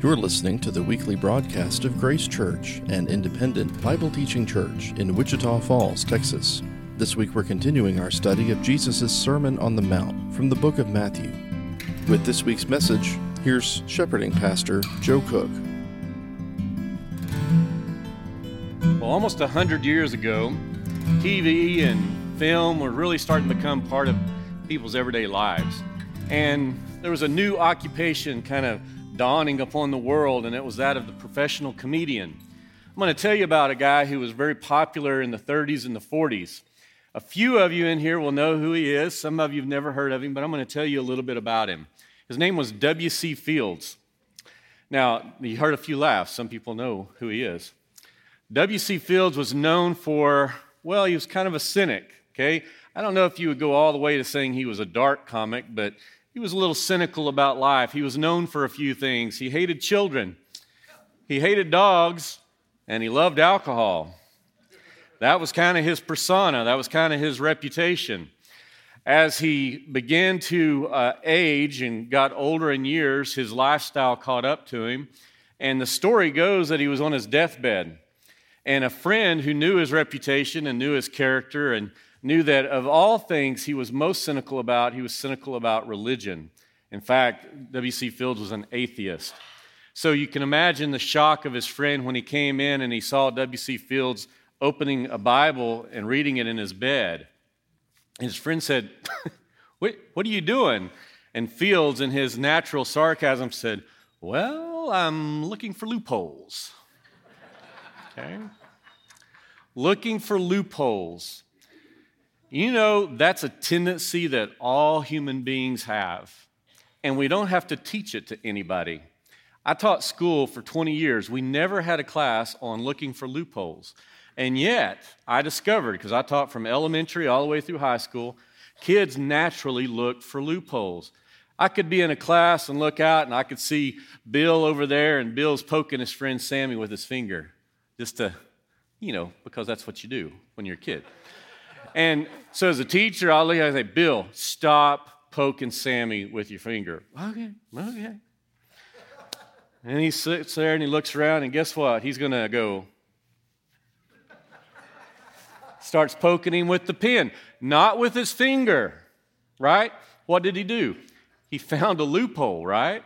You're listening to the weekly broadcast of Grace Church, an independent Bible-teaching church in Wichita Falls, Texas. This week we're continuing our study of Jesus' Sermon on the Mount from the book of Matthew. With this week's message, here's shepherding pastor Joe Cook. Well, almost 100 years ago, TV and film were really starting to become part of people's everyday lives. And there was a new occupation kind of dawning upon the world, and it was that of the professional comedian. I'm going to tell you about a guy who was very popular in the 30s and the 40s. A few of you in here will know who he is. Some of you have never heard of him, but I'm going to tell you a little bit about him. His name was W.C. Fields. Now, you heard a few laughs. Some people know who he is. W.C. Fields was known for, well, he was kind of a cynic, okay? I don't know if you would go all the way to saying he was a dark comic, but he was a little cynical about life. He was known for a few things. He hated children. He hated dogs, and he loved alcohol. That was kind of his persona. That was kind of his reputation. As he began to age and got older in years, his lifestyle caught up to him. And the story goes that he was on his deathbed. And a friend who knew his reputation and knew his character and knew that of all things he was most cynical about, he was cynical about religion. In fact, W.C. Fields was an atheist. So you can imagine the shock of his friend when he came in and he saw W.C. Fields opening a Bible and reading it in his bed. His friend said, what are you doing? And Fields, in his natural sarcasm, said, well, I'm looking for loopholes. Okay? Looking for loopholes. You know, that's a tendency that all human beings have, and we don't have to teach it to anybody. I taught school for 20 years. We never had a class on looking for loopholes, and yet I discovered, because I taught from elementary all the way through high school, kids naturally look for loopholes. I could be in a class and look out, and I could see Bill over there, and Bill's poking his friend Sammy with his finger, just to, you know, because that's what you do when you're a kid. And so as a teacher, I'll look at it and say, Bill, stop poking Sammy with your finger. Okay. And he sits there and he looks around, and guess what? He's going to go. Starts poking him with the pen, not with his finger, right? What did he do? He found a loophole, right?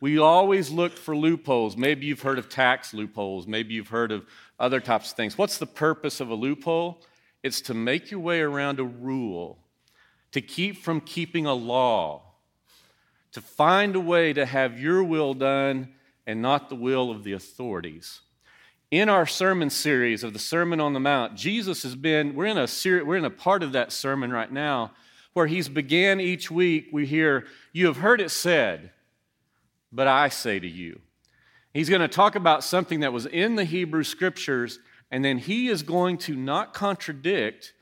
We always look for loopholes. Maybe you've heard of tax loopholes. Maybe you've heard of other types of things. What's the purpose of a loophole? It's to make your way around a rule, to keep from keeping a law, to find a way to have your will done and not the will of the authorities. In our sermon series of the Sermon on the Mount, Jesus has been, we're in a part of that sermon right now where he's began each week, we hear, you have heard it said, but I say to you. He's going to talk about something that was in the Hebrew Scriptures, and then he is going to not contradict,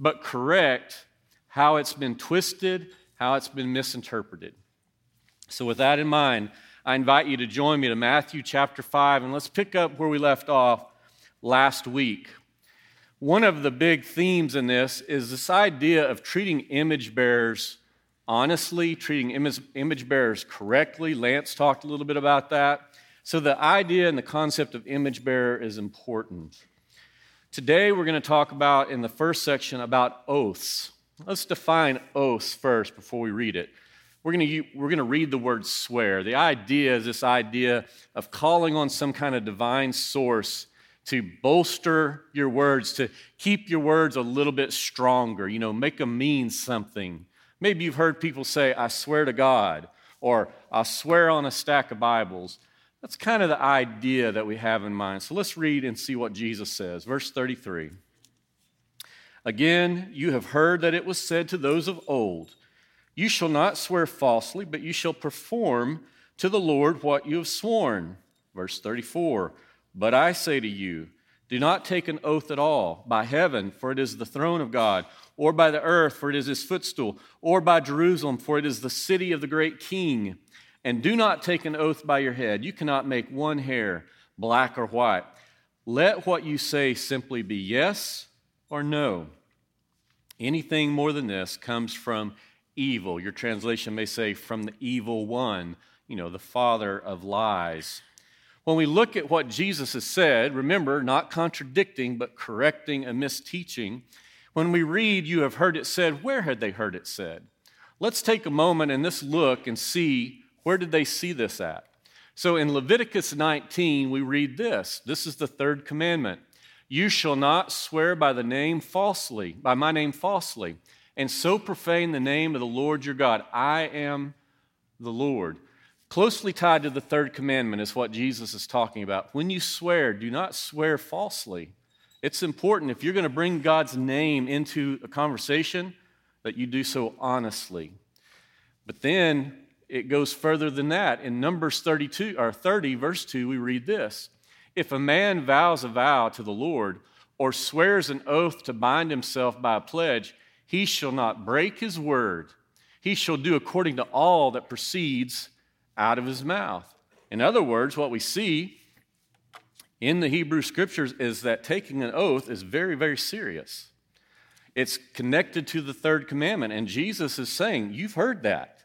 but correct how it's been twisted, how it's been misinterpreted. So with that in mind, I invite you to join me to Matthew chapter 5, and let's pick up where we left off last week. One of the big themes in this is this idea of treating image bearers honestly, treating image bearers correctly. Lance talked a little bit about that. So the idea and the concept of image bearer is important. Today, we're going to talk about, in the first section, about oaths. Let's define oaths first before we read it. We're going to read the word swear. The idea is this idea of calling on some kind of divine source to bolster your words, to keep your words a little bit stronger, you know, make them mean something. Maybe you've heard people say, I swear to God, or I swear on a stack of Bibles. That's kind of the idea that we have in mind. So let's read and see what Jesus says. Verse 33. Again, you have heard that it was said to those of old, you shall not swear falsely, but you shall perform to the Lord what you have sworn. Verse 34. But I say to you, do not take an oath at all, by heaven, for it is the throne of God, or by the earth, for it is his footstool, or by Jerusalem, for it is the city of the great king. And do not take an oath by your head. You cannot make one hair black or white. Let what you say simply be yes or no. Anything more than this comes from evil. Your translation may say from the evil one. the father of lies. When we look at what Jesus has said, remember, not contradicting, but correcting a misteaching. When we read, you have heard it said, where had they heard it said? Let's take a moment and just look and see, where did they see this at? So in Leviticus 19, we read this. This is the third commandment. You shall not swear by my name falsely, and so profane the name of the Lord your God. I am the Lord. Closely tied to the third commandment is what Jesus is talking about. When you swear, do not swear falsely. It's important if you're going to bring God's name into a conversation that you do so honestly. But then it goes further than that. In Numbers 30, verse 2, we read this. If a man vows a vow to the Lord or swears an oath to bind himself by a pledge, he shall not break his word. He shall do according to all that proceeds out of his mouth. In other words, what we see in the Hebrew Scriptures is that taking an oath is very, very serious. It's connected to the third commandment, and Jesus is saying, you've heard that.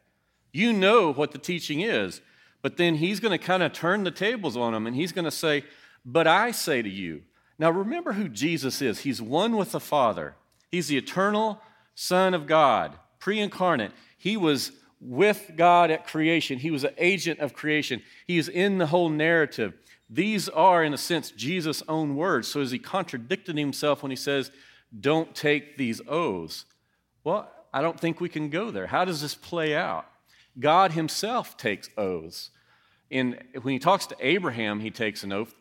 You know what the teaching is, but then he's going to kind of turn the tables on them, and he's going to say, but I say to you. Now remember who Jesus is. He's one with the Father. He's the eternal Son of God, pre-incarnate. He was with God at creation. He was an agent of creation. He is in the whole narrative. These are, in a sense, Jesus' own words. So is he contradicting himself when he says, don't take these oaths? Well, I don't think we can go there. How does this play out? God himself takes oaths. And when he talks to Abraham, he takes an oath.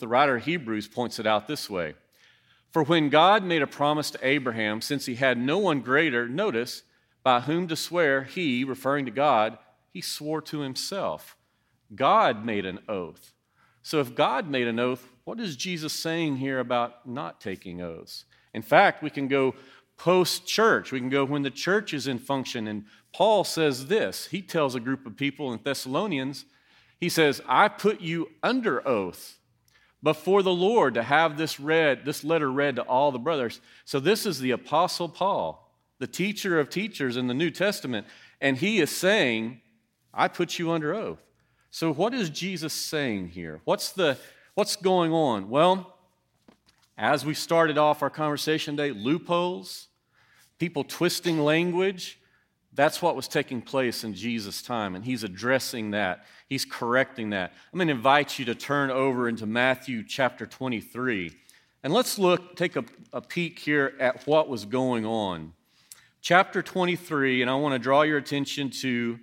The writer of Hebrews points it out this way. For when God made a promise to Abraham, since he had no one greater, notice, by whom to swear, he, referring to God, he swore to himself. God made an oath. So if God made an oath, what is Jesus saying here about not taking oaths? In fact, we can go post-church. We can go when the church is in function. And Paul says this. He tells a group of people in Thessalonians, he says, I put you under oath before the Lord to have this letter read to all the brothers. So this is the Apostle Paul, the teacher of teachers in the New Testament, and he is saying, I put you under oath. So what is Jesus saying here? What's going on? Well, as we started off our conversation today, loopholes, people twisting language, that's what was taking place in Jesus' time, and he's addressing that. He's correcting that. I'm going to invite you to turn over into Matthew chapter 23, and let's take a peek here at what was going on. Chapter 23, and I want to draw your attention to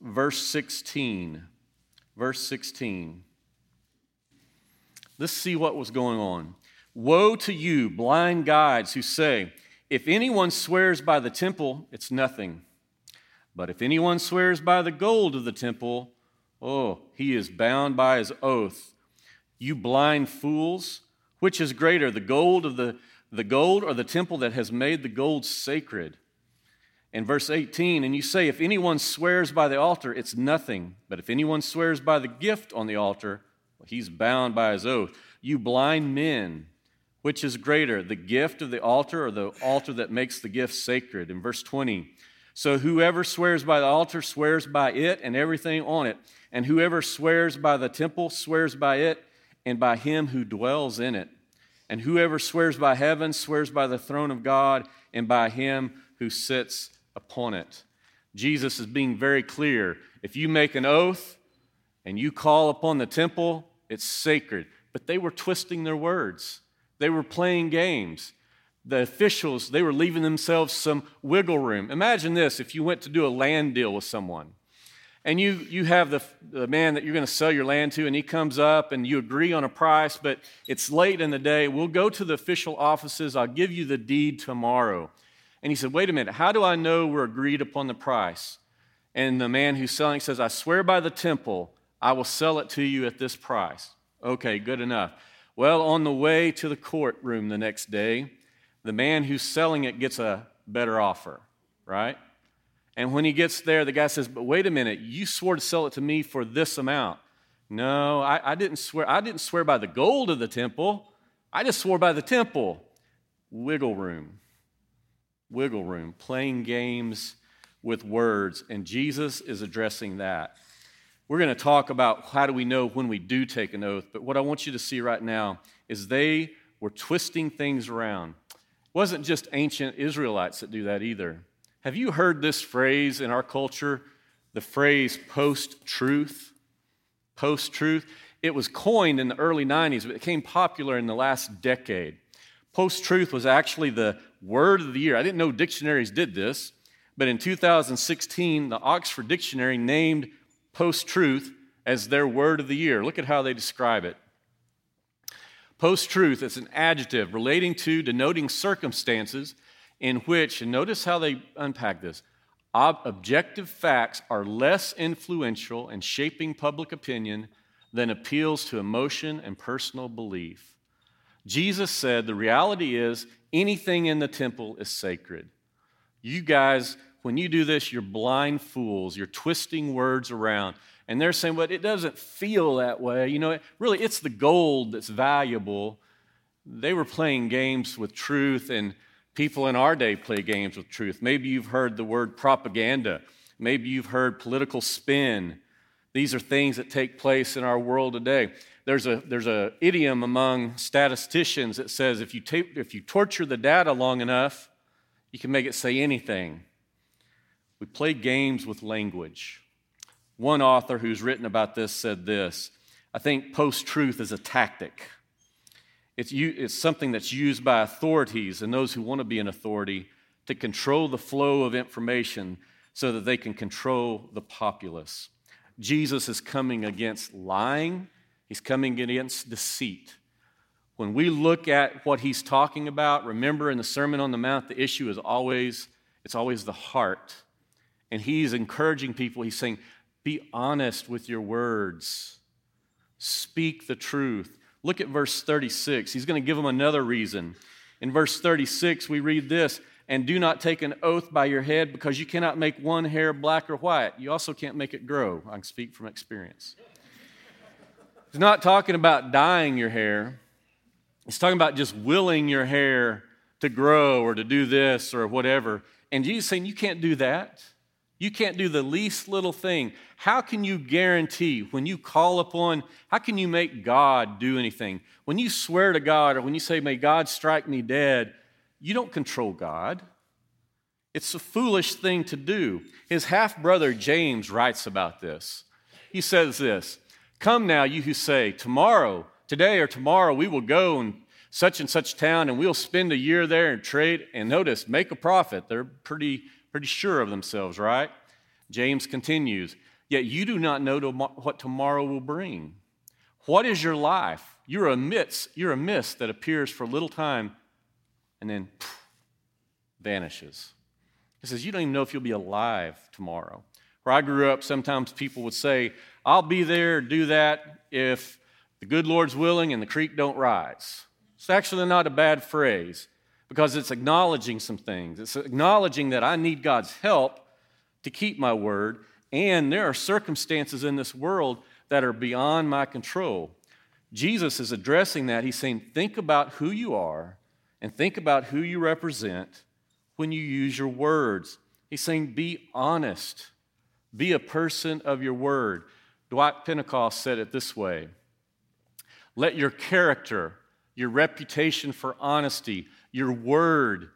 verse 16. Verse 16. Let's see what was going on. Woe to you, blind guides, who say, if anyone swears by the temple, it's nothing. But if anyone swears by the gold of the temple, he is bound by his oath. You blind fools, which is greater, the gold or the temple that has made the gold sacred? In verse 18, and you say, if anyone swears by the altar, it's nothing. But if anyone swears by the gift on the altar, he's bound by his oath. You blind men, which is greater, the gift of the altar or the altar that makes the gift sacred? In verse 20, so whoever swears by the altar swears by it and everything on it. And whoever swears by the temple swears by it and by him who dwells in it. And whoever swears by heaven swears by the throne of God and by him who sits upon it. Jesus is being very clear. If you make an oath and you call upon the temple, it's sacred. But they were twisting their words. They were playing games. The officials, they were leaving themselves some wiggle room. Imagine this, if you went to do a land deal with someone, and you have the man that you're going to sell your land to, and he comes up, and you agree on a price, but it's late in the day. We'll go to the official offices. I'll give you the deed tomorrow. And he said, wait a minute. How do I know we're agreed upon the price? And the man who's selling says, I swear by the temple, I will sell it to you at this price. Okay, good enough. Well, on the way to the courtroom the next day, the man who's selling it gets a better offer, right? And when he gets there, the guy says, but wait a minute, you swore to sell it to me for this amount. No, I didn't swear. I didn't swear by the gold of the temple. I just swore by the temple. Wiggle room. Playing games with words, and Jesus is addressing that. We're going to talk about how do we know when we do take an oath, but what I want you to see right now is they were twisting things around. It wasn't just ancient Israelites that do that either. Have you heard this phrase in our culture, the phrase post-truth? Post-truth. It was coined in the early 90s, but it became popular in the last decade. Post-truth was actually the word of the year. I didn't know dictionaries did this, but in 2016, the Oxford Dictionary named post-truth as their word of the year. Look at how they describe it. Post-truth is an adjective relating to, denoting circumstances in which, and notice how they unpack this, objective facts are less influential in shaping public opinion than appeals to emotion and personal belief. Jesus said the reality is anything in the temple is sacred. You guys, when you do this, you're blind fools. You're twisting words around. And they're saying, well, it doesn't feel that way. You know, really, it's the gold that's valuable. They were playing games with truth, and people in our day play games with truth. Maybe you've heard the word propaganda. Maybe you've heard political spin. These are things that take place in our world today. There's a idiom among statisticians that says if you torture the data long enough, you can make it say anything. We play games with language. One author who's written about this said this: I think post-truth is a tactic. It's something that's used by authorities and those who want to be an authority to control the flow of information so that they can control the populace. Jesus is coming against lying. He's coming against deceit. When we look at what he's talking about, remember in the Sermon on the Mount, the issue is always the heart. And he's encouraging people. He's saying, be honest with your words. Speak the truth. Look at verse 36. He's going to give them another reason. In verse 36, we read this: and do not take an oath by your head, because you cannot make one hair black or white. You also can't make it grow. I can speak from experience. He's not talking about dyeing your hair. He's talking about just willing your hair to grow or to do this or whatever. And Jesus is saying you can't do that. You can't do the least little thing. How can you guarantee when you call upon, how can you make God do anything? When you swear to God or when you say, may God strike me dead, you don't control God. It's a foolish thing to do. His half-brother James writes about this. He says this: come now, you who say, today or tomorrow, we will go in such and such town and we'll spend a year there and trade. And notice, make a profit. They're pretty sure of themselves, right? James continues, yet you do not know what tomorrow will bring. What is your life? You're a mist that appears for a little time and then vanishes. He says, you don't even know if you'll be alive tomorrow. Where I grew up, sometimes people would say, I'll be there, do that, if the good Lord's willing and the creek don't rise. It's actually not a bad phrase because it's acknowledging some things. It's acknowledging that I need God's help to keep my word, and there are circumstances in this world that are beyond my control. Jesus is addressing that. He's saying, think about who you are and think about who you represent when you use your words. He's saying, be honest. Be a person of your word. Dwight Pentecost said it this way: let your character, your reputation for honesty, your word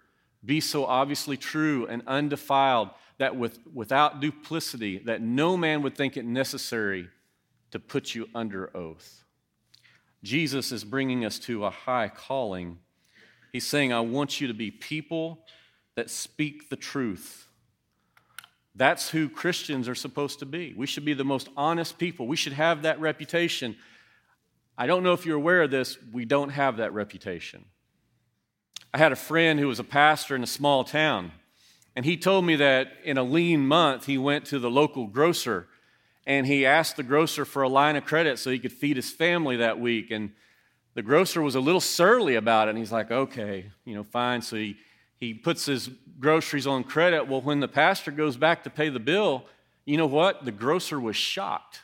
be so obviously true and undefiled that without duplicity, that no man would think it necessary to put you under oath. Jesus is bringing us to a high calling. He's saying, I want you to be people that speak the truth. That's who Christians are supposed to be. We should be the most honest people. We should have that reputation. I don't know if you're aware of this, we don't have that reputation. I had a friend who was a pastor in a small town, and he told me that in a lean month, he went to the local grocer, and he asked the grocer for a line of credit so he could feed his family that week, and the grocer was a little surly about it, and he's like, okay, fine. So he puts his groceries on credit. Well, when the pastor goes back to pay the bill, you know what? The grocer was shocked.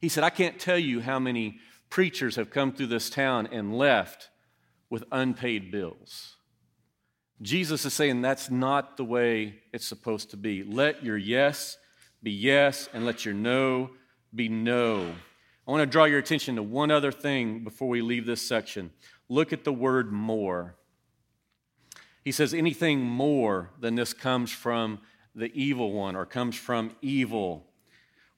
He said, I can't tell you how many preachers have come through this town and left with unpaid bills. Jesus is saying that's not the way it's supposed to be. Let your yes be yes, and let your no be no. I want to draw your attention to one other thing before we leave this section. Look at the word more. He says anything more than this comes from the evil one or comes from evil.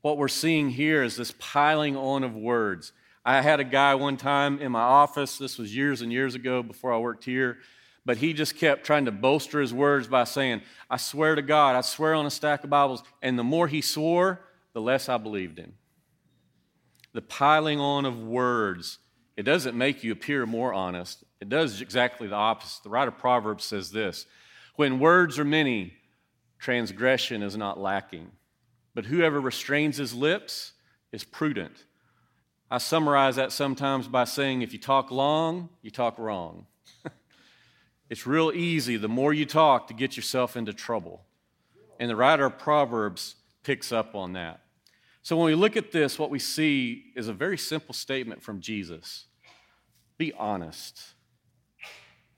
What we're seeing here is this piling on of words. I had a guy one time in my office, this was years and years ago before I worked here, but he just kept trying to bolster his words by saying, I swear to God, I swear on a stack of Bibles. And the more he swore, the less I believed him. The piling on of words, it doesn't make you appear more honest. It does exactly the opposite. The writer of Proverbs says this, when words are many, transgression is not lacking. But whoever restrains his lips is prudent. I summarize that sometimes by saying if you talk long, you talk wrong. It's real easy, the more you talk, to get yourself into trouble. And the writer of Proverbs picks up on that. So when we look at this, what we see is a very simple statement from Jesus. Be honest.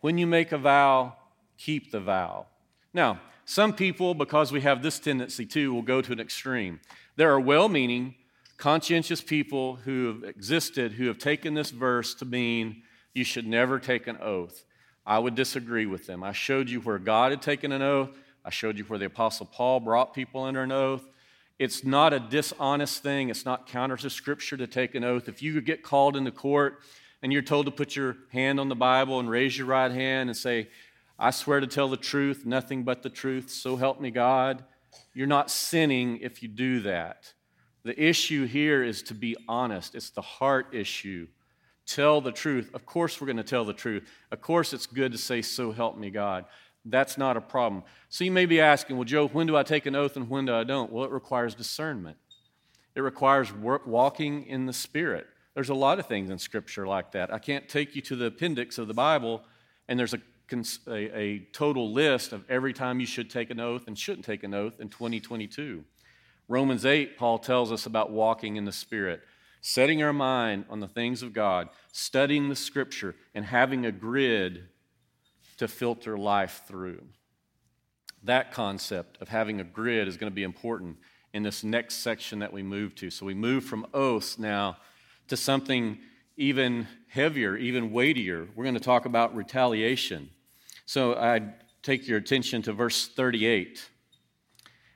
When you make a vow, keep the vow. Now, some people, because we have this tendency too, will go to an extreme. There are well-meaning, conscientious people who have existed, who have taken this verse to mean you should never take an oath. I would disagree with them. I showed you where God had taken an oath. I showed you where the Apostle Paul brought people under an oath. It's not a dishonest thing. It's not counter to Scripture to take an oath. If you get called into court and you're told to put your hand on the Bible and raise your right hand and say, I swear to tell the truth, nothing but the truth, so help me God, you're not sinning if you do that. The issue here is to be honest. It's the heart issue. Tell the truth. Of course we're going to tell the truth. Of course it's good to say, so help me God. That's not a problem. So you may be asking, well, Joe, when do I take an oath and when do I don't? Well, it requires discernment. It requires walking in the Spirit. There's a lot of things in Scripture like that. I can't take you to the appendix of the Bible, and there's a total list of every time you should take an oath and shouldn't take an oath in 2022. Romans 8, Paul tells us about walking in the Spirit, setting our mind on the things of God, studying the Scripture, and having a grid to filter life through. That concept of having a grid is going to be important in this next section that we move to. So we move from oaths now to something even heavier, even weightier. We're going to talk about retaliation. So I take your attention to verse 38.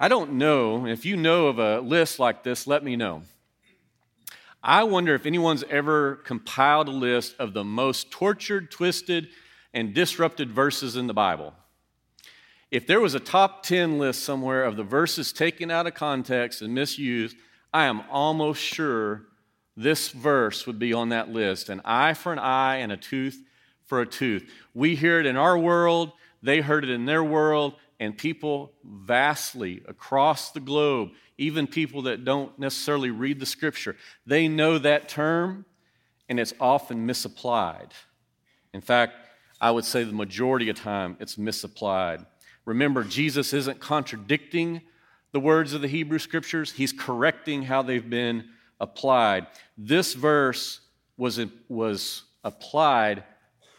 I don't know. If you know of a list like this, let me know. I wonder if anyone's ever compiled a list of the most tortured, twisted, and disrupted verses in the Bible. If there was a top 10 list somewhere of the verses taken out of context and misused, I am almost sure this verse would be on that list, an eye for an eye and a tooth for a tooth. We hear it in our world, they heard it in their world, and people vastly across the globe, even people that don't necessarily read the Scripture, they know that term, and it's often misapplied. In fact, I would say the majority of the time it's misapplied. Remember, Jesus isn't contradicting the words of the Hebrew Scriptures. He's correcting how they've been applied. This verse was applied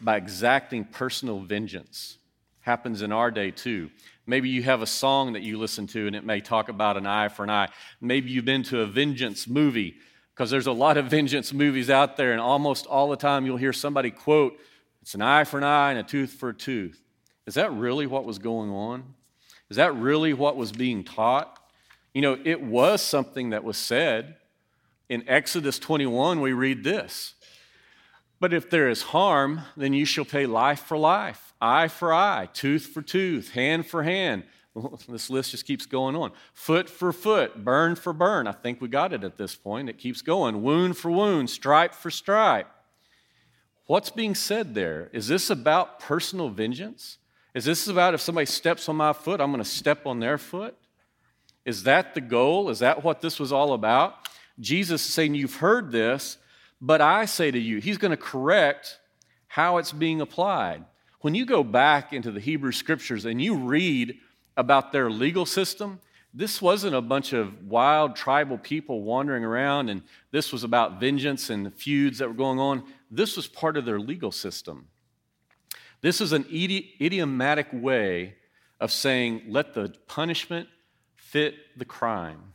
by exacting personal vengeance. Happens in our day too. Maybe you have a song that you listen to and it may talk about an eye for an eye. Maybe you've been to a vengeance movie, because there's a lot of vengeance movies out there, and almost all the time you'll hear somebody quote, it's an eye for an eye and a tooth for a tooth. Is that really what was going on? Is that really what was being taught? You know, it was something that was said. In Exodus 21, we read this. But if there is harm, then you shall pay life for life, eye for eye, tooth for tooth, hand for hand. This list just keeps going on. Foot for foot, burn for burn. I think we got it at this point. It keeps going. Wound for wound, stripe for stripe. What's being said there? Is this about personal vengeance? Is this about if somebody steps on my foot, I'm going to step on their foot? Is that the goal? Is that what this was all about? Jesus is saying, you've heard this, but I say to you. He's going to correct how it's being applied. When you go back into the Hebrew Scriptures and you read about their legal system, this wasn't a bunch of wild tribal people wandering around, and this was about vengeance and the feuds that were going on. This was part of their legal system. This is an idiomatic way of saying, let the punishment fit the crime.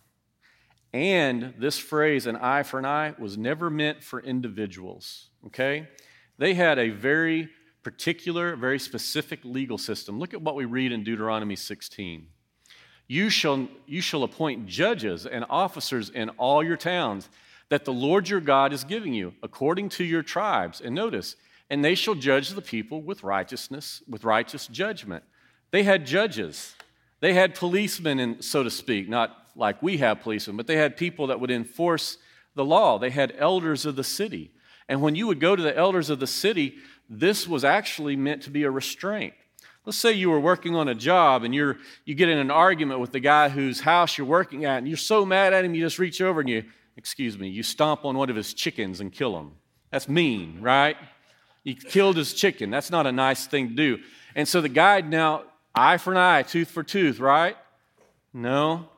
And this phrase, an eye for an eye, was never meant for individuals, okay? They had a very particular, very specific legal system. Look at what we read in Deuteronomy 16. You shall appoint judges and officers in all your towns that the Lord your God is giving you, according to your tribes. And notice, and they shall judge the people with righteousness, with righteous judgment. They had judges. They had policemen, and so to speak, not like we have policemen, but they had people that would enforce the law. They had elders of the city. And when you would go to the elders of the city, this was actually meant to be a restraint. Let's say you were working on a job and you get in an argument with the guy whose house you're working at, and you're so mad at him, you just reach over and you stomp on one of his chickens and kill him. That's mean, right? You killed his chicken. That's not a nice thing to do. And so the guy now, eye for an eye, tooth for tooth, right? No.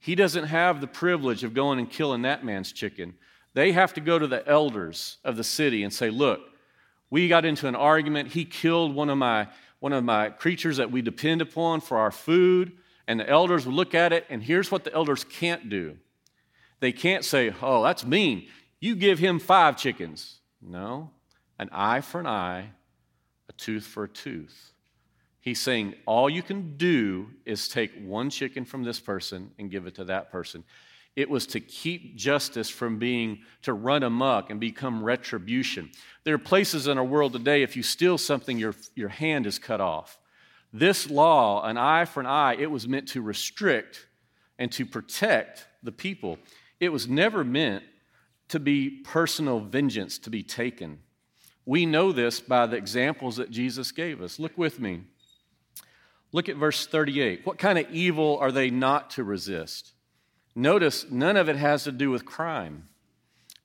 He doesn't have the privilege of going and killing that man's chicken. They have to go to the elders of the city and say, look, we got into an argument. He killed one of my creatures that we depend upon for our food. And the elders would look at it, and here's what the elders can't do. They can't say, oh, that's mean. You give him 5 chickens. No, an eye for an eye, a tooth for a tooth. He's saying all you can do is take one chicken from this person and give it to that person. It was to keep justice from being, to run amok and become retribution. There are places in our world today, if you steal something, your hand is cut off. This law, an eye for an eye, it was meant to restrict and to protect the people. It was never meant to be personal vengeance to be taken. We know this by the examples that Jesus gave us. Look with me. Look at verse 38. What kind of evil are they not to resist? Notice, none of it has to do with crime.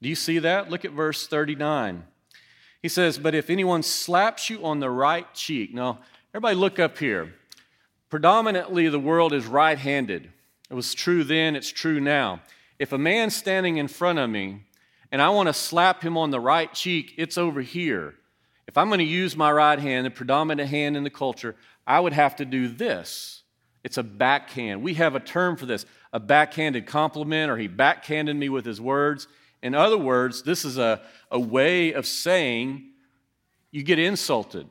Do you see that? Look at verse 39. He says, but if anyone slaps you on the right cheek. Now, everybody look up here. Predominantly, the world is right-handed. It was true then, it's true now. If a man's standing in front of me and I want to slap him on the right cheek, it's over here. If I'm going to use my right hand, the predominant hand in the culture, I would have to do this. It's a backhand. We have a term for this, a backhanded compliment, or he backhanded me with his words. In other words, this is a way of saying you get insulted.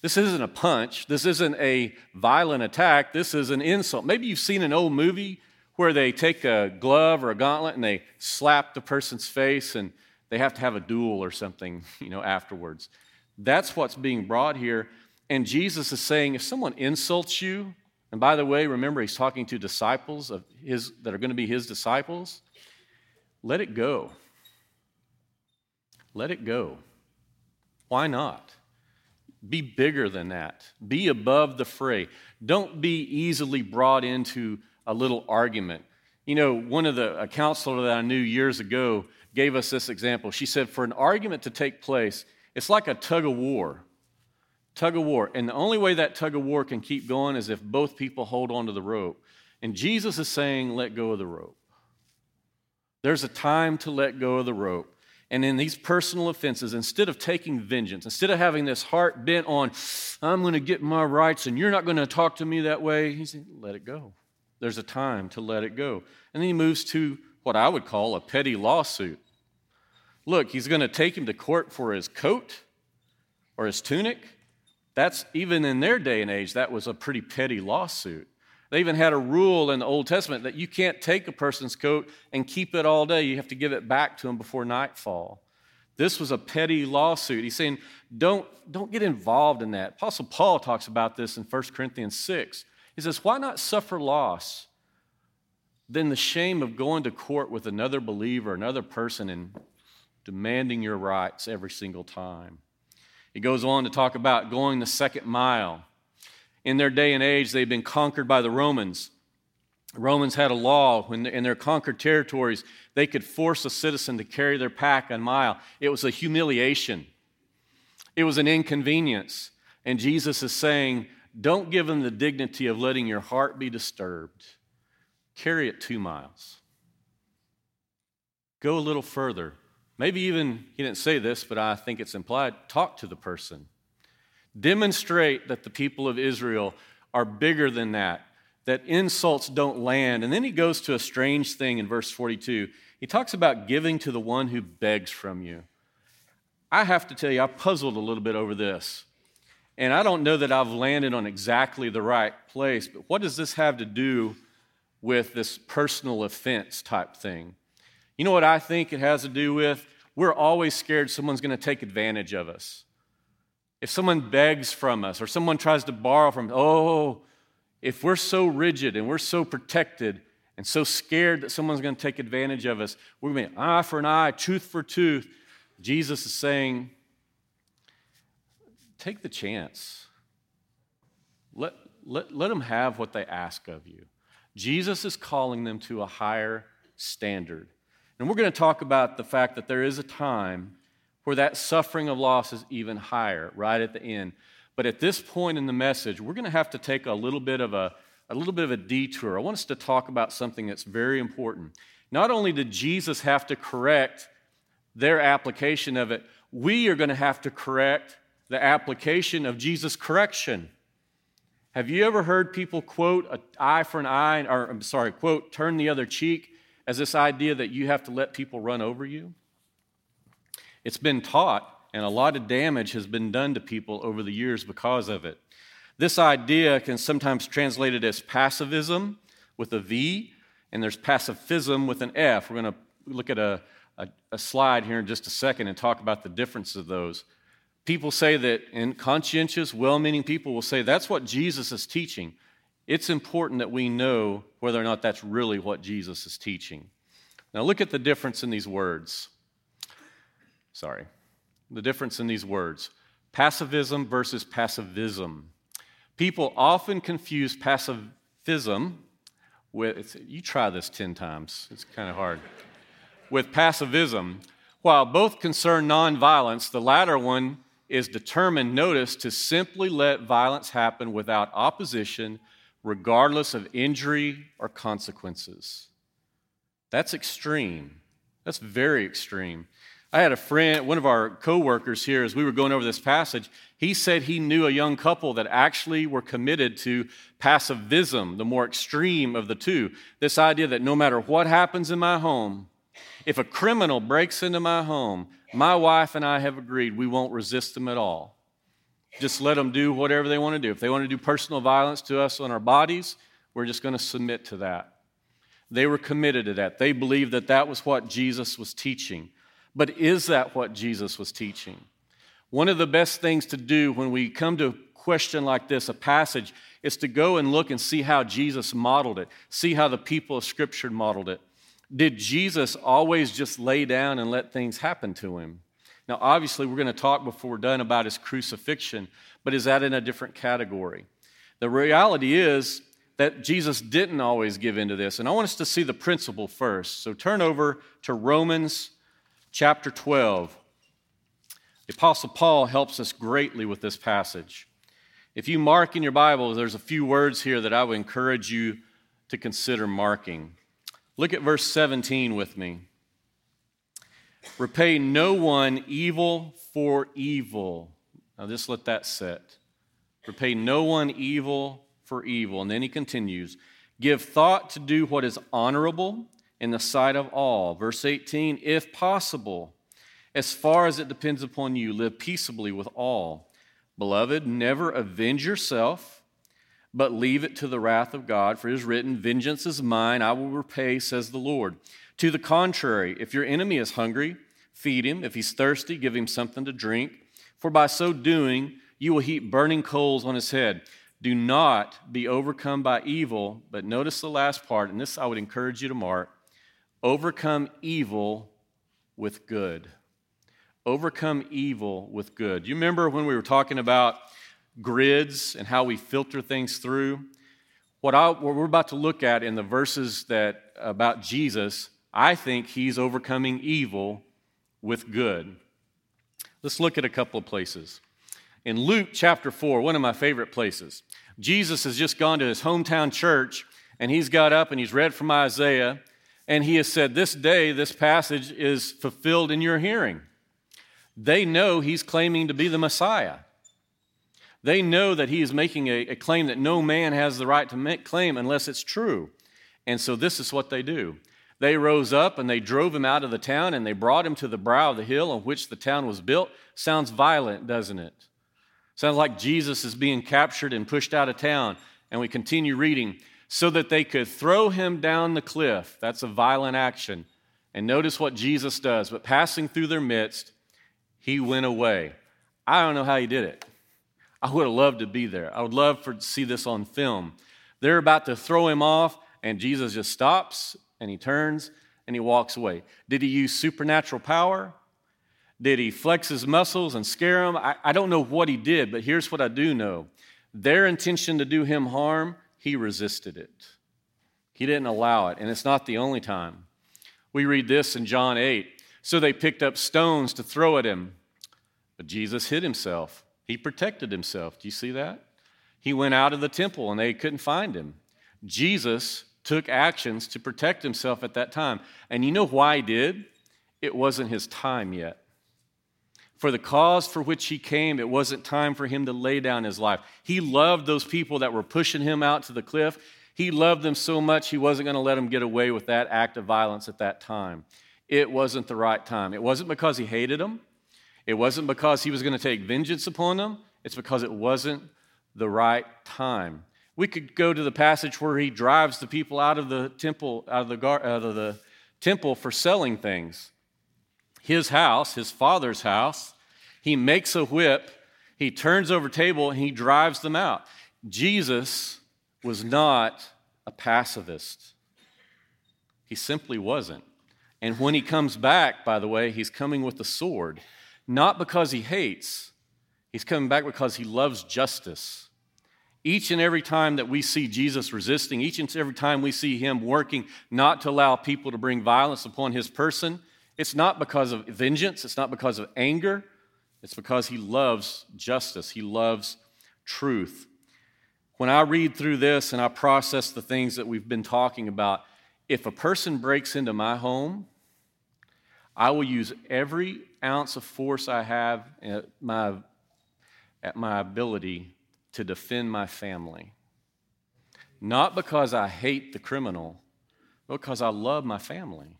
This isn't a punch. This isn't a violent attack. This is an insult. Maybe you've seen an old movie where they take a glove or a gauntlet and they slap the person's face and they have to have a duel or something, afterwards. That's what's being brought here. And Jesus is saying, if someone insults you, and by the way, remember he's talking to disciples of his that are going to be his disciples, let it go. Let it go. Why not? Be bigger than that. Be above the fray. Don't be easily brought into a little argument. One of a counselor that I knew years ago gave us this example. She said, for an argument to take place, it's like a tug of war. And the only way that tug of war can keep going is if both people hold onto the rope. And Jesus is saying, let go of the rope. There's a time to let go of the rope. And in these personal offenses, instead of taking vengeance, instead of having this heart bent on, I'm going to get my rights and you're not going to talk to me that way, he said, let it go. There's a time to let it go. And then he moves to what I would call a petty lawsuit. Look, he's going to take him to court for his coat or his tunic. That's, even in their day and age, that was a pretty petty lawsuit. They even had a rule in the Old Testament that you can't take a person's coat and keep it all day. You have to give it back to him before nightfall. This was a petty lawsuit. He's saying, don't get involved in that. Apostle Paul talks about this in 1 Corinthians 6. He says, why not suffer loss than the shame of going to court with another believer, another person, and demanding your rights every single time. He goes on to talk about going the second mile. In their day and age, they've been conquered by the Romans. The Romans had a law when in their conquered territories, they could force a citizen to carry their pack a mile. It was a humiliation. It was an inconvenience. And Jesus is saying, don't give them the dignity of letting your heart be disturbed. Carry it 2 miles. Go a little further. Maybe even, he didn't say this, but I think it's implied, talk to the person. Demonstrate that the people of Israel are bigger than that, that insults don't land. And then he goes to a strange thing in verse 42. He talks about giving to the one who begs from you. I have to tell you, I puzzled a little bit over this. And I don't know that I've landed on exactly the right place, but what does this have to do with this personal offense type thing? You know what I think it has to do with? We're always scared someone's going to take advantage of us. If someone begs from us or someone tries to borrow from us, oh, if we're so rigid and we're so protected and so scared that someone's going to take advantage of us, we're going to be eye for an eye, tooth for tooth. Jesus is saying, take the chance. Let them have what they ask of you. Jesus is calling them to a higher standard. And we're going to talk about the fact that there is a time where that suffering of loss is even higher, right at the end. But at this point in the message, we're going to have to take a little bit of a detour. I want us to talk about something that's very important. Not only did Jesus have to correct their application of it, we are going to have to correct the application of Jesus' correction. Have you ever heard people quote an eye for an eye, or I'm sorry, quote turn the other cheek, as this idea that you have to let people run over you? It's been taught, and a lot of damage has been done to people over the years because of it. This idea can sometimes be translated as pacifism with a V, and there's pacifism with an F. We're going to look at a slide here in just a second and talk about the difference of those. People say that, and conscientious, well-meaning people will say, that's what Jesus is teaching. It's important that we know whether or not that's really what Jesus is teaching. Now look at the difference in these words. The difference in these words. Pacifism versus pacifism. People often confuse pacifism with, you try this 10 times, it's kind of hard, with pacifism. While both concern nonviolence, the latter one is determined, notice, to simply let violence happen without opposition, regardless of injury or consequences. That's extreme. That's very extreme. I had a friend, one of our co-workers here, as we were going over this passage, he said he knew a young couple that actually were committed to pacifism, the more extreme of the two. This idea that no matter what happens in my home, if a criminal breaks into my home, my wife and I have agreed we won't resist them at all. Just let them do whatever they want to do. If they want to do personal violence to us on our bodies, we're just going to submit to that. They were committed to that. They believed that that was what Jesus was teaching. But is that what Jesus was teaching? One of the best things to do when we come to a question like this, a passage, is to go and look and see how Jesus modeled it, see how the people of Scripture modeled it. Did Jesus always just lay down and let things happen to him? Now, obviously, we're going to talk before we're done about his crucifixion, but is that in a different category? The reality is that Jesus didn't always give in to this, and I want us to see the principle first. So turn over to Romans chapter 12. The Apostle Paul helps us greatly with this passage. If you mark in your Bible, there's a few words here that I would encourage you to consider marking. Look at verse 17 with me. Repay no one evil for evil. Now just let that sit. Repay no one evil for evil. And then he continues, give thought to do what is honorable in the sight of all. Verse 18, if possible, as far as it depends upon you, live peaceably with all. Beloved, never avenge yourself, but leave it to the wrath of God, for it is written, vengeance is mine, I will repay, says the Lord. To the contrary, if your enemy is hungry, feed him. If he's thirsty, give him something to drink. For by so doing, you will heap burning coals on his head. Do not be overcome by evil, but notice the last part, and this I would encourage you to mark, overcome evil with good. Overcome evil with good. You remember when we were talking about grids and how we filter things through? What we're about to look at in the verses that about Jesus, I think he's overcoming evil with good. Let's look at a couple of places. In Luke chapter 4, one of my favorite places, Jesus has just gone to his hometown church, and he's got up and he's read from Isaiah, and he has said, "This day, this passage is fulfilled in your hearing." They know he's claiming to be the Messiah. They know that he is making a claim that no man has the right to claim unless it's true. And so this is what they do. They rose up and they drove him out of the town and they brought him to the brow of the hill on which the town was built. Sounds violent, doesn't it? Sounds like Jesus is being captured and pushed out of town. And we continue reading. So that they could throw him down the cliff. That's a violent action. And notice what Jesus does. But passing through their midst, he went away. I don't know how he did it. I would have loved to be there. I would love to see this on film. They're about to throw him off, and Jesus just stops, and he turns, and he walks away. Did he use supernatural power? Did he flex his muscles and scare him? I don't know what he did, but here's what I do know. Their intention to do him harm, he resisted it. He didn't allow it, and it's not the only time. We read this in John 8. So they picked up stones to throw at him, but Jesus hid himself. He protected himself. Do you see that? He went out of the temple and they couldn't find him. Jesus took actions to protect himself at that time. And you know why he did? It wasn't his time yet. For the cause for which he came, it wasn't time for him to lay down his life. He loved those people that were pushing him out to the cliff. He loved them so much he wasn't going to let them get away with that act of violence at that time. It wasn't the right time. It wasn't because he hated them. It wasn't because he was going to take vengeance upon them. It's because it wasn't the right time. We could go to the passage where he drives the people out of the temple for selling things. His house, his father's house, he makes a whip, he turns over table, and he drives them out. Jesus was not a pacifist. He simply wasn't. And when he comes back, by the way, he's coming with a sword. Not because he hates, he's coming back because he loves justice. Each and every time that we see Jesus resisting, each and every time we see him working not to allow people to bring violence upon his person, it's not because of vengeance, it's not because of anger, it's because he loves justice, he loves truth. When I read through this and I process the things that we've been talking about, if a person breaks into my home, I will use every ounce of force I have at my ability to defend my family. Not because I hate the criminal, but because I love my family.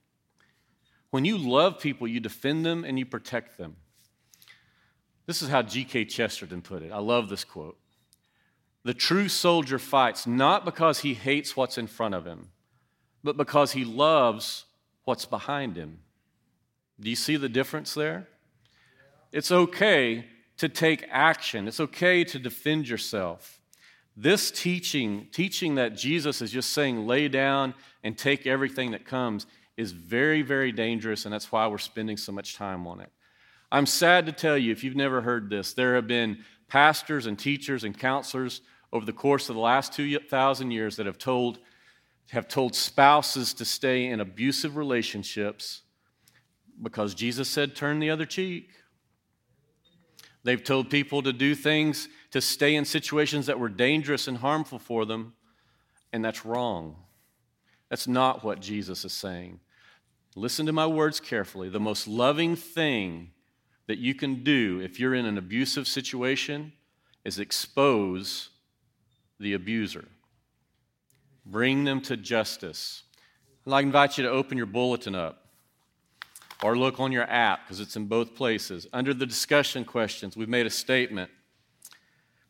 When you love people, you defend them and you protect them. This is how G.K. Chesterton put it. I love this quote. The true soldier fights not because he hates what's in front of him, but because he loves what's behind him. Do you see the difference there? It's okay to take action. It's okay to defend yourself. This teaching that Jesus is just saying lay down and take everything that comes is very, very dangerous, and that's why we're spending so much time on it. I'm sad to tell you, if you've never heard this, there have been pastors and teachers and counselors over the course of the last 2,000 years that have told spouses to stay in abusive relationships because Jesus said, turn the other cheek. They've told people to do things, to stay in situations that were dangerous and harmful for them, and that's wrong. That's not what Jesus is saying. Listen to my words carefully. The most loving thing that you can do if you're in an abusive situation is expose the abuser. Bring them to justice. And I invite you to open your bulletin up. Or look on your app, because it's in both places. Under the discussion questions, we've made a statement.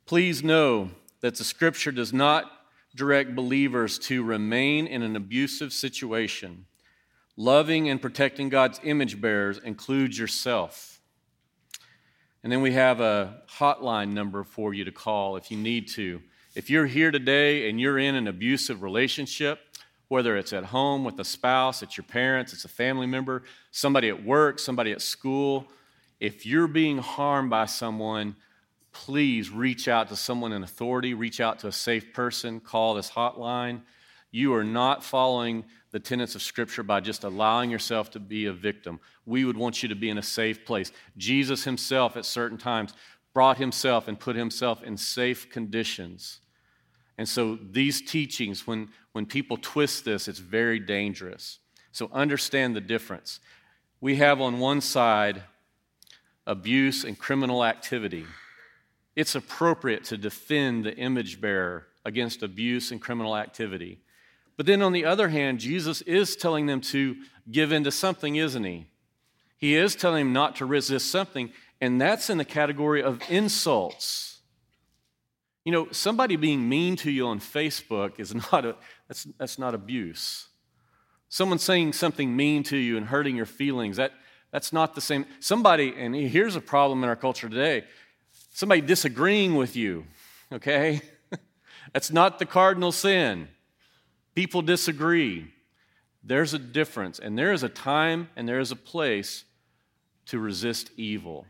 Please know that the Scripture does not direct believers to remain in an abusive situation. Loving and protecting God's image bearers includes yourself. And then we have a hotline number for you to call if you need to. If you're here today and you're in an abusive relationship, whether it's at home with a spouse, it's your parents, it's a family member, somebody at work, somebody at school. If you're being harmed by someone, please reach out to someone in authority, reach out to a safe person, call this hotline. You are not following the tenets of Scripture by just allowing yourself to be a victim. We would want you to be in a safe place. Jesus himself at certain times brought himself and put himself in safe conditions. And so these teachings, when people twist this, it's very dangerous. So understand the difference. We have on one side abuse and criminal activity. It's appropriate to defend the image bearer against abuse and criminal activity. But then on the other hand, Jesus is telling them to give into something, isn't he? He is telling them not to resist something, and that's in the category of insults. You know, somebody being mean to you on Facebook is not that's not abuse. Someone saying something mean to you and hurting your feelings, that's not the same. Somebody, and here's a problem in our culture today, somebody disagreeing with you, okay? That's not the cardinal sin. People disagree. There's a difference, and there is a time and there is a place to resist evil.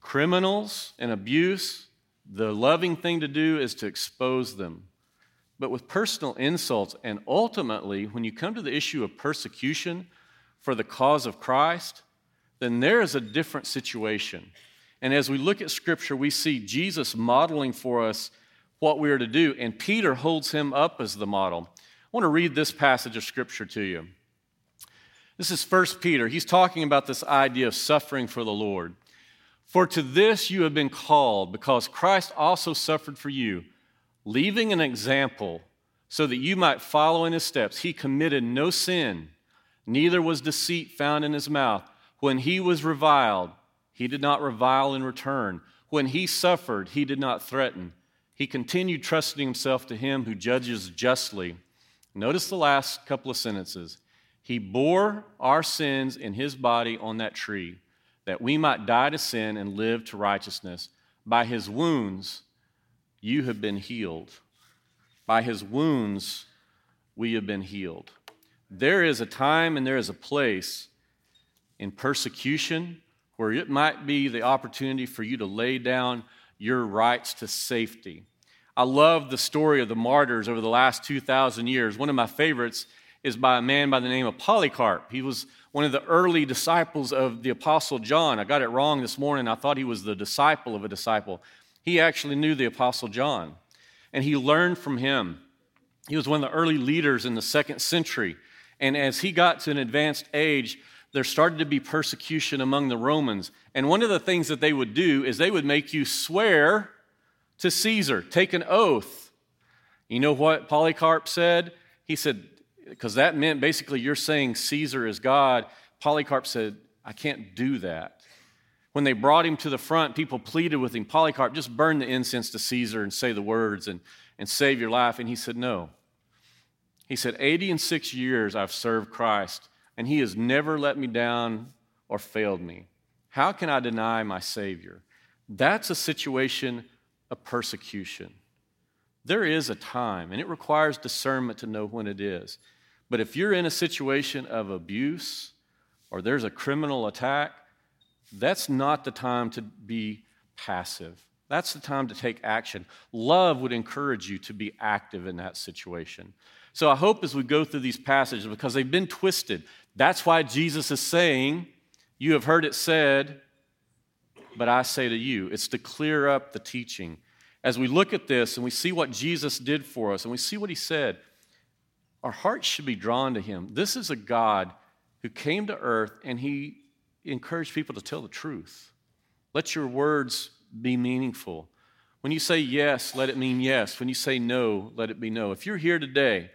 Criminals and abuse, the loving thing to do is to expose them. But with personal insults, and ultimately, when you come to the issue of persecution for the cause of Christ, then there is a different situation. And as we look at Scripture, we see Jesus modeling for us what we are to do, and Peter holds him up as the model. I want to read this passage of Scripture to you. This is 1 Peter. He's talking about this idea of suffering for the Lord. For to this you have been called, because Christ also suffered for you, leaving an example so that you might follow in his steps. He committed no sin, neither was deceit found in his mouth. When he was reviled, he did not revile in return. When he suffered, he did not threaten. He continued trusting himself to him who judges justly. Notice the last couple of sentences. He bore our sins in his body on that tree, that we might die to sin and live to righteousness. By his wounds, you have been healed. By his wounds, we have been healed. There is a time and there is a place in persecution where it might be the opportunity for you to lay down your rights to safety. I love the story of the martyrs over the last 2,000 years. One of my favorites is by a man by the name of Polycarp. He was one of the early disciples of the Apostle John. I got it wrong this morning. I thought he was the disciple of a disciple. He actually knew the Apostle John, and he learned from him. He was one of the early leaders in the 2nd century. And as he got to an advanced age, there started to be persecution among the Romans. And one of the things that they would do is they would make you swear to Caesar, take an oath. You know what Polycarp said? He said, because that meant basically you're saying Caesar is God. Polycarp said, I can't do that. When they brought him to the front, people pleaded with him, Polycarp, just burn the incense to Caesar and say the words and save your life. And he said, no. He said, 86 years I've served Christ, and he has never let me down or failed me. How can I deny my Savior? That's a situation of persecution. There is a time, and it requires discernment to know when it is. But if you're in a situation of abuse or there's a criminal attack, that's not the time to be passive. That's the time to take action. Love would encourage you to be active in that situation. So I hope as we go through these passages, because they've been twisted, that's why Jesus is saying, you have heard it said, but I say to you. It's to clear up the teaching. As we look at this and we see what Jesus did for us and we see what he said, our hearts should be drawn to him. This is a God who came to earth and he encouraged people to tell the truth. Let your words be meaningful. When you say yes, let it mean yes. When you say no, let it be no. If you're here today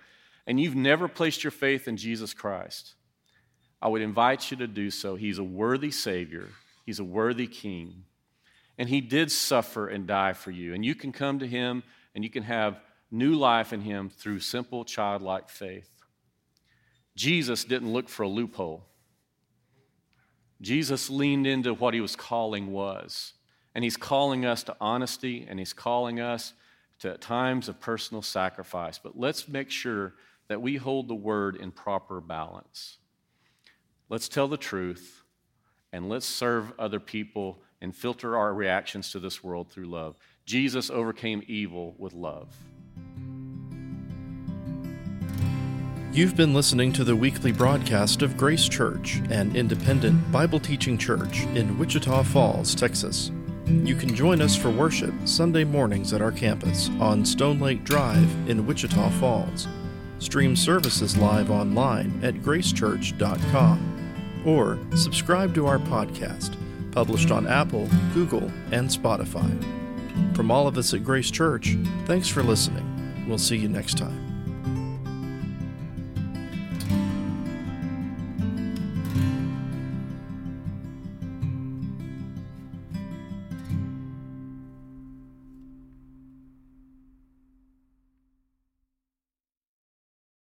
and you've never placed your faith in Jesus Christ, I would invite you to do so. He's a worthy Savior. He's a worthy King. And he did suffer and die for you. And you can come to him and you can have new life in him through simple childlike faith. Jesus didn't look for a loophole. Jesus leaned into what he was calling was. And he's calling us to honesty, and he's calling us to times of personal sacrifice. But let's make sure that we hold the word in proper balance. Let's tell the truth, and let's serve other people and filter our reactions to this world through love. Jesus overcame evil with love. You've been listening to the weekly broadcast of Grace Church, an independent Bible-teaching church in Wichita Falls, Texas. You can join us for worship Sunday mornings at our campus on Stone Lake Drive in Wichita Falls. Stream services live online at gracechurch.com or subscribe to our podcast, published on Apple, Google, and Spotify. From all of us at Grace Church, thanks for listening. We'll see you next time.